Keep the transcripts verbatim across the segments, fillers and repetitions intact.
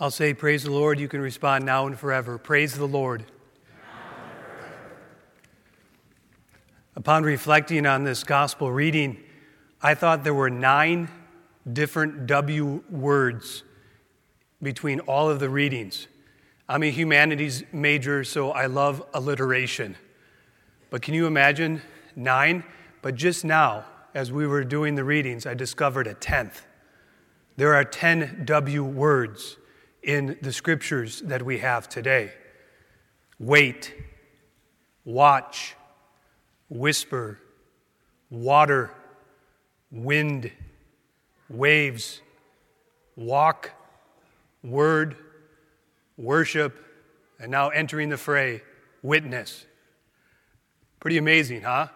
I'll say praise the Lord. You can respond now and forever. Praise the Lord. Upon reflecting on this gospel reading, I thought there were nine different W words between all of the readings. I'm a humanities major, so I love alliteration. But can you imagine nine? But just now, as we were doing the readings, I discovered a tenth. There are ten W words in the scriptures that we have today. Wait, watch, whisper, water, wind, waves, walk, word, worship, and now entering the fray, witness. Pretty amazing, huh?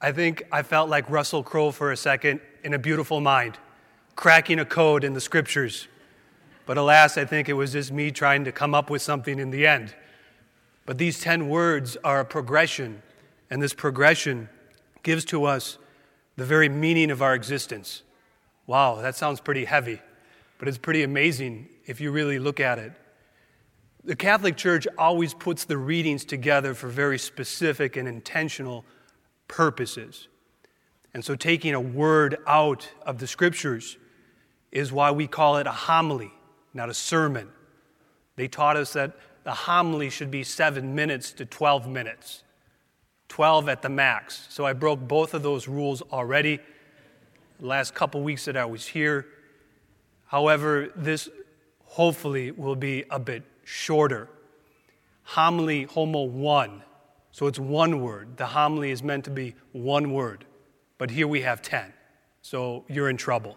I think I felt like Russell Crowe for a second in A Beautiful Mind, cracking a code in the scriptures. But alas, I think it was just me trying to come up with something in the end. But these ten words are a progression. And this progression gives to us the very meaning of our existence. Wow, that sounds pretty heavy, but it's pretty amazing if you really look at it. The Catholic Church always puts the readings together for very specific and intentional purposes. And so taking a word out of the scriptures is why we call it a homily, not a sermon. They taught us that the homily should be seven minutes to twelve minutes. twelve at the max. So I broke both of those rules already the last couple weeks that I was here. However, this hopefully will be a bit shorter. Homily, homo, one. So it's one word. The homily is meant to be one word. But here we have ten. So you're in trouble.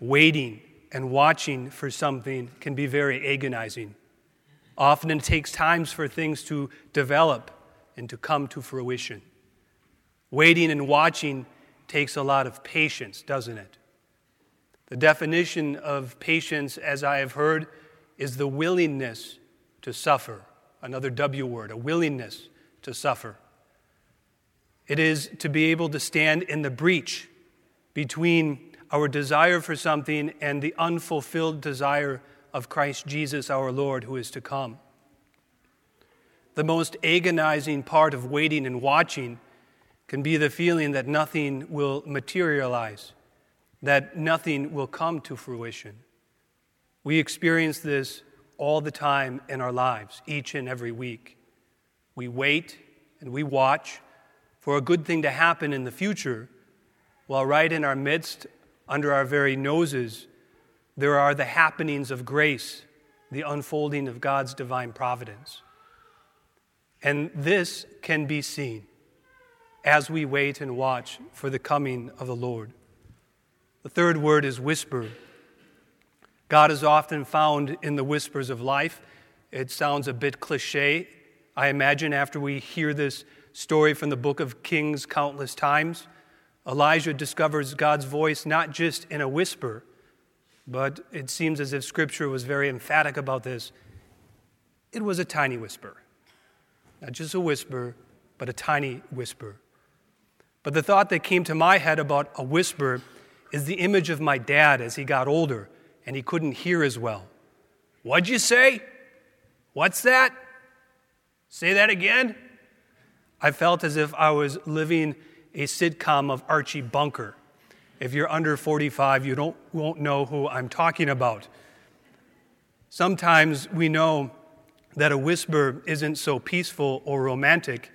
Waiting and watching for something can be very agonizing. Often it takes times for things to develop and to come to fruition. Waiting and watching takes a lot of patience, doesn't it? The definition of patience, as I have heard, is the willingness to suffer. Another W word, a willingness to suffer. It is to be able to stand in the breach between our desire for something and the unfulfilled desire of Christ Jesus, our Lord, who is to come. The most agonizing part of waiting and watching can be the feeling that nothing will materialize, that nothing will come to fruition. We experience this all the time in our lives, each and every week. We wait and we watch for a good thing to happen in the future, while right in our midst, under our very noses, there are the happenings of grace, the unfolding of God's divine providence. And this can be seen as we wait and watch for the coming of the Lord. The third word is whisper. God is often found in the whispers of life. It sounds a bit cliche, I imagine, after we hear this story from the book of Kings countless times. Elijah discovers God's voice not just in a whisper, but it seems as if Scripture was very emphatic about this. It was a tiny whisper. Not just a whisper, but a tiny whisper. But the thought that came to my head about a whisper is the image of my dad as he got older and he couldn't hear as well. What'd you say? What's that? Say that again? I felt as if I was living a sitcom of Archie Bunker. If you're under forty-five, you don't won't know who I'm talking about. Sometimes we know that a whisper isn't so peaceful or romantic.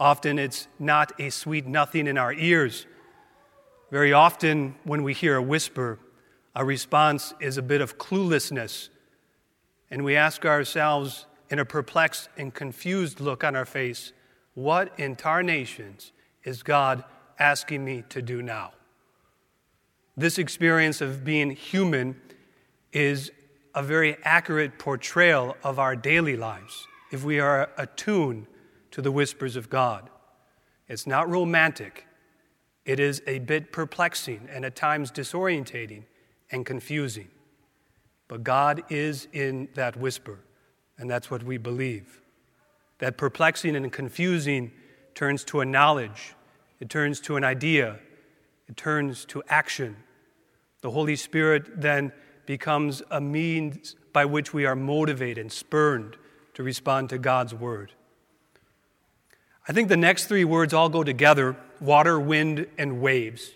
Often it's not a sweet nothing in our ears. Very often when we hear a whisper, our response is a bit of cluelessness. And we ask ourselves in a perplexed and confused look on our face, what in tarnations is God asking me to do now? This experience of being human is a very accurate portrayal of our daily lives if we are attuned to the whispers of God. It's not romantic. It is a bit perplexing and at times disorientating and confusing. But God is in that whisper, and that's what we believe. That perplexing and confusing turns to a knowledge. It turns to an idea. It turns to action. The Holy Spirit then becomes a means by which we are motivated and spurned to respond to God's word. I think the next three words all go together: water, wind, and waves.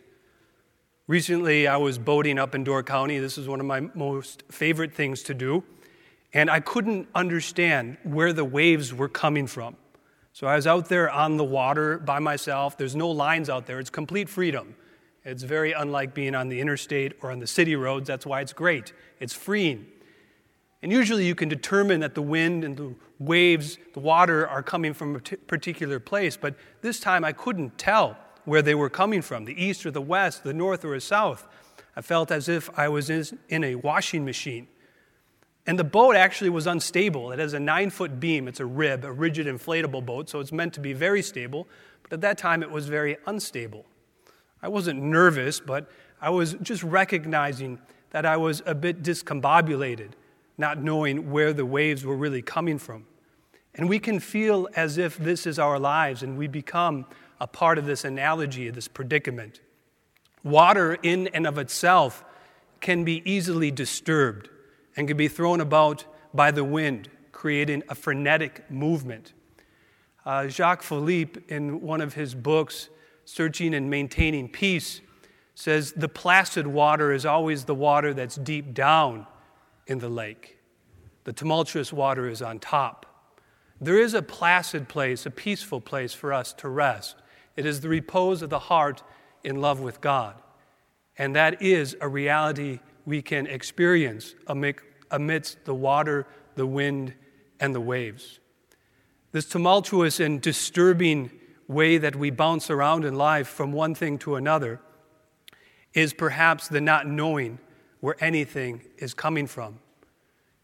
Recently, I was boating up in Door County. This is one of my most favorite things to do. And I couldn't understand where the waves were coming from. So I was out there on the water by myself. There's no lines out there. It's complete freedom. It's very unlike being on the interstate or on the city roads. That's why it's great. It's freeing. And usually you can determine that the wind and the waves, the water, are coming from a t- particular place. But this time I couldn't tell where they were coming from, the east or the west, the north or the south. I felt as if I was in a washing machine. And the boat actually was unstable. It has a nine-foot beam. It's a rib, a rigid inflatable boat, so it's meant to be very stable. But at that time it was very unstable. I wasn't nervous, but I was just recognizing that I was a bit discombobulated, not knowing where the waves were really coming from. And we can feel as if this is our lives, and we become a part of this analogy, of this predicament. Water in and of itself can be easily disturbed and can be thrown about by the wind, creating a frenetic movement. Uh, Jacques Philippe, in one of his books, Searching and Maintaining Peace, says the placid water is always the water that's deep down in the lake. The tumultuous water is on top. There is a placid place, a peaceful place for us to rest. It is the repose of the heart in love with God. And that is a reality we can experience amidst the water, the wind, and the waves. This tumultuous and disturbing way that we bounce around in life from one thing to another is perhaps the not knowing where anything is coming from.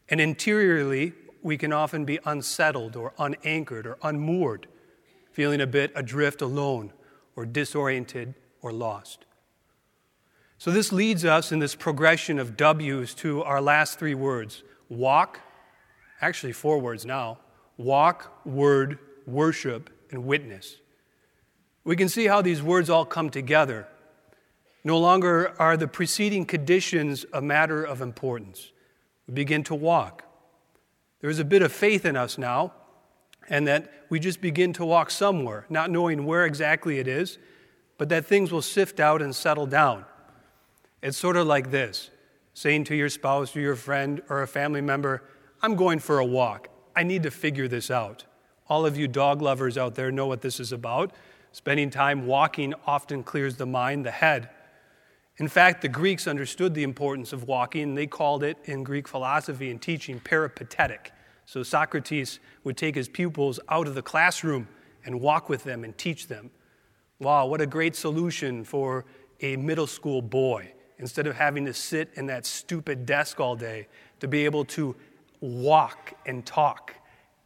And interiorly, we can often be unsettled or unanchored or unmoored, feeling a bit adrift, alone, or disoriented or lost. So this leads us in this progression of W's to our last three words: walk, actually four words now, walk, word, worship, and witness. We can see how these words all come together. No longer are the preceding conditions a matter of importance. We begin to walk. There is a bit of faith in us now, and that we just begin to walk somewhere, not knowing where exactly it is, but that things will sift out and settle down. It's sort of like this, saying to your spouse or your friend or a family member, "I'm going for a walk. I need to figure this out." All of you dog lovers out there know what this is about. Spending time walking often clears the mind, the head. In fact, the Greeks understood the importance of walking, and they called it, in Greek philosophy and teaching, peripatetic. So Socrates would take his pupils out of the classroom and walk with them and teach them. Wow, what a great solution for a middle school boy. Instead of having to sit in that stupid desk all day, to be able to walk and talk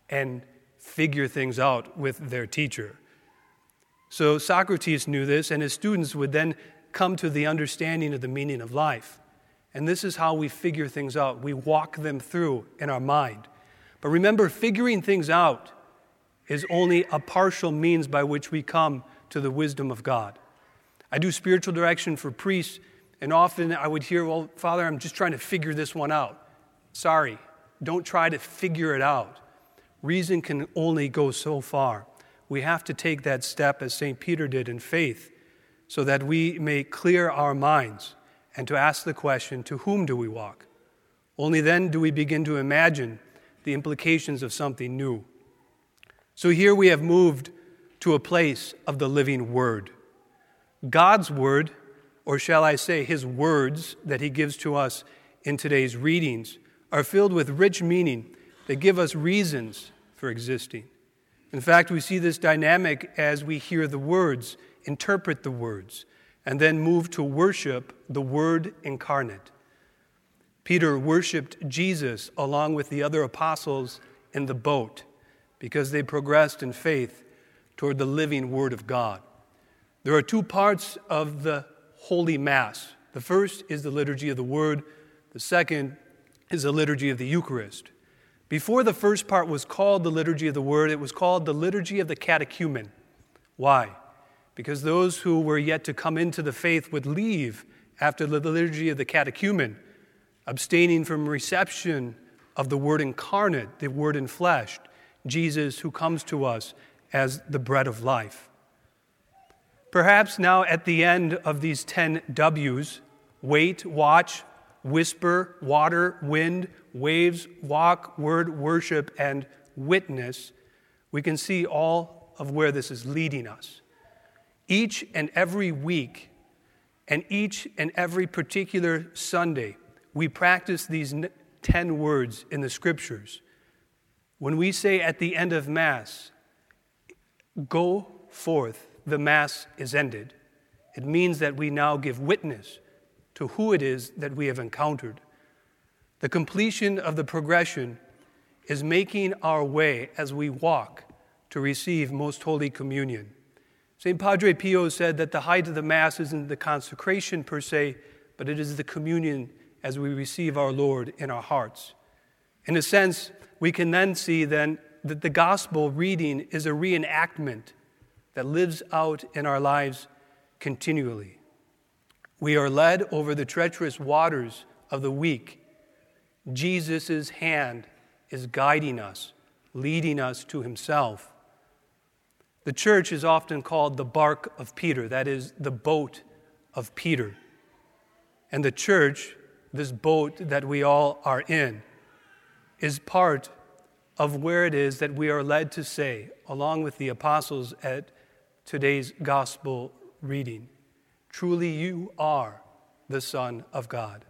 and figure things out with their teacher. So Socrates knew this, and his students would then come to the understanding of the meaning of life. And this is how we figure things out. We walk them through in our mind. But remember, figuring things out is only a partial means by which we come to the wisdom of God. I do spiritual direction for priests, and often I would hear, "Well, Father, I'm just trying to figure this one out." Sorry, don't try to figure it out. Reason can only go so far. We have to take that step, as Saint Peter did, in faith, so that we may clear our minds and to ask the question, to whom do we walk? Only then do we begin to imagine the implications of something new. So here we have moved to a place of the living Word. God's Word, or shall I say His words that He gives to us in today's readings, are filled with rich meaning that give us reasons for existing. In fact, we see this dynamic as we hear the words, interpret the words, and then move to worship the Word incarnate. Peter worshiped Jesus along with the other apostles in the boat because they progressed in faith toward the living Word of God. There are two parts of the Holy Mass. The first is the Liturgy of the Word. The second is the Liturgy of the Eucharist. Before the first part was called the Liturgy of the Word, it was called the Liturgy of the Catechumen. Why? Because those who were yet to come into the faith would leave after the Liturgy of the Catechumen abstaining from reception of the Word incarnate, the Word enfleshed, Jesus who comes to us as the bread of life. Perhaps now at the end of these ten W's, wait, watch, whisper, water, wind, waves, walk, word, worship, and witness, we can see all of where this is leading us. Each and every week, and each and every particular Sunday, we practice these ten words in the Scriptures. When we say at the end of Mass, go forth, the Mass is ended, it means that we now give witness to who it is that we have encountered. The completion of the progression is making our way as we walk to receive Most Holy Communion. Saint Padre Pio said that the height of the Mass isn't the consecration per se, but it is the communion as we receive our Lord in our hearts. In a sense, we can then see then that the Gospel reading is a reenactment that lives out in our lives continually. We are led over the treacherous waters of the week. Jesus' hand is guiding us, leading us to himself. The church is often called the bark of Peter, that is, the boat of Peter. And the church, this boat that we all are in, is part of where it is that we are led to say, along with the apostles at today's gospel reading, truly you are the Son of God.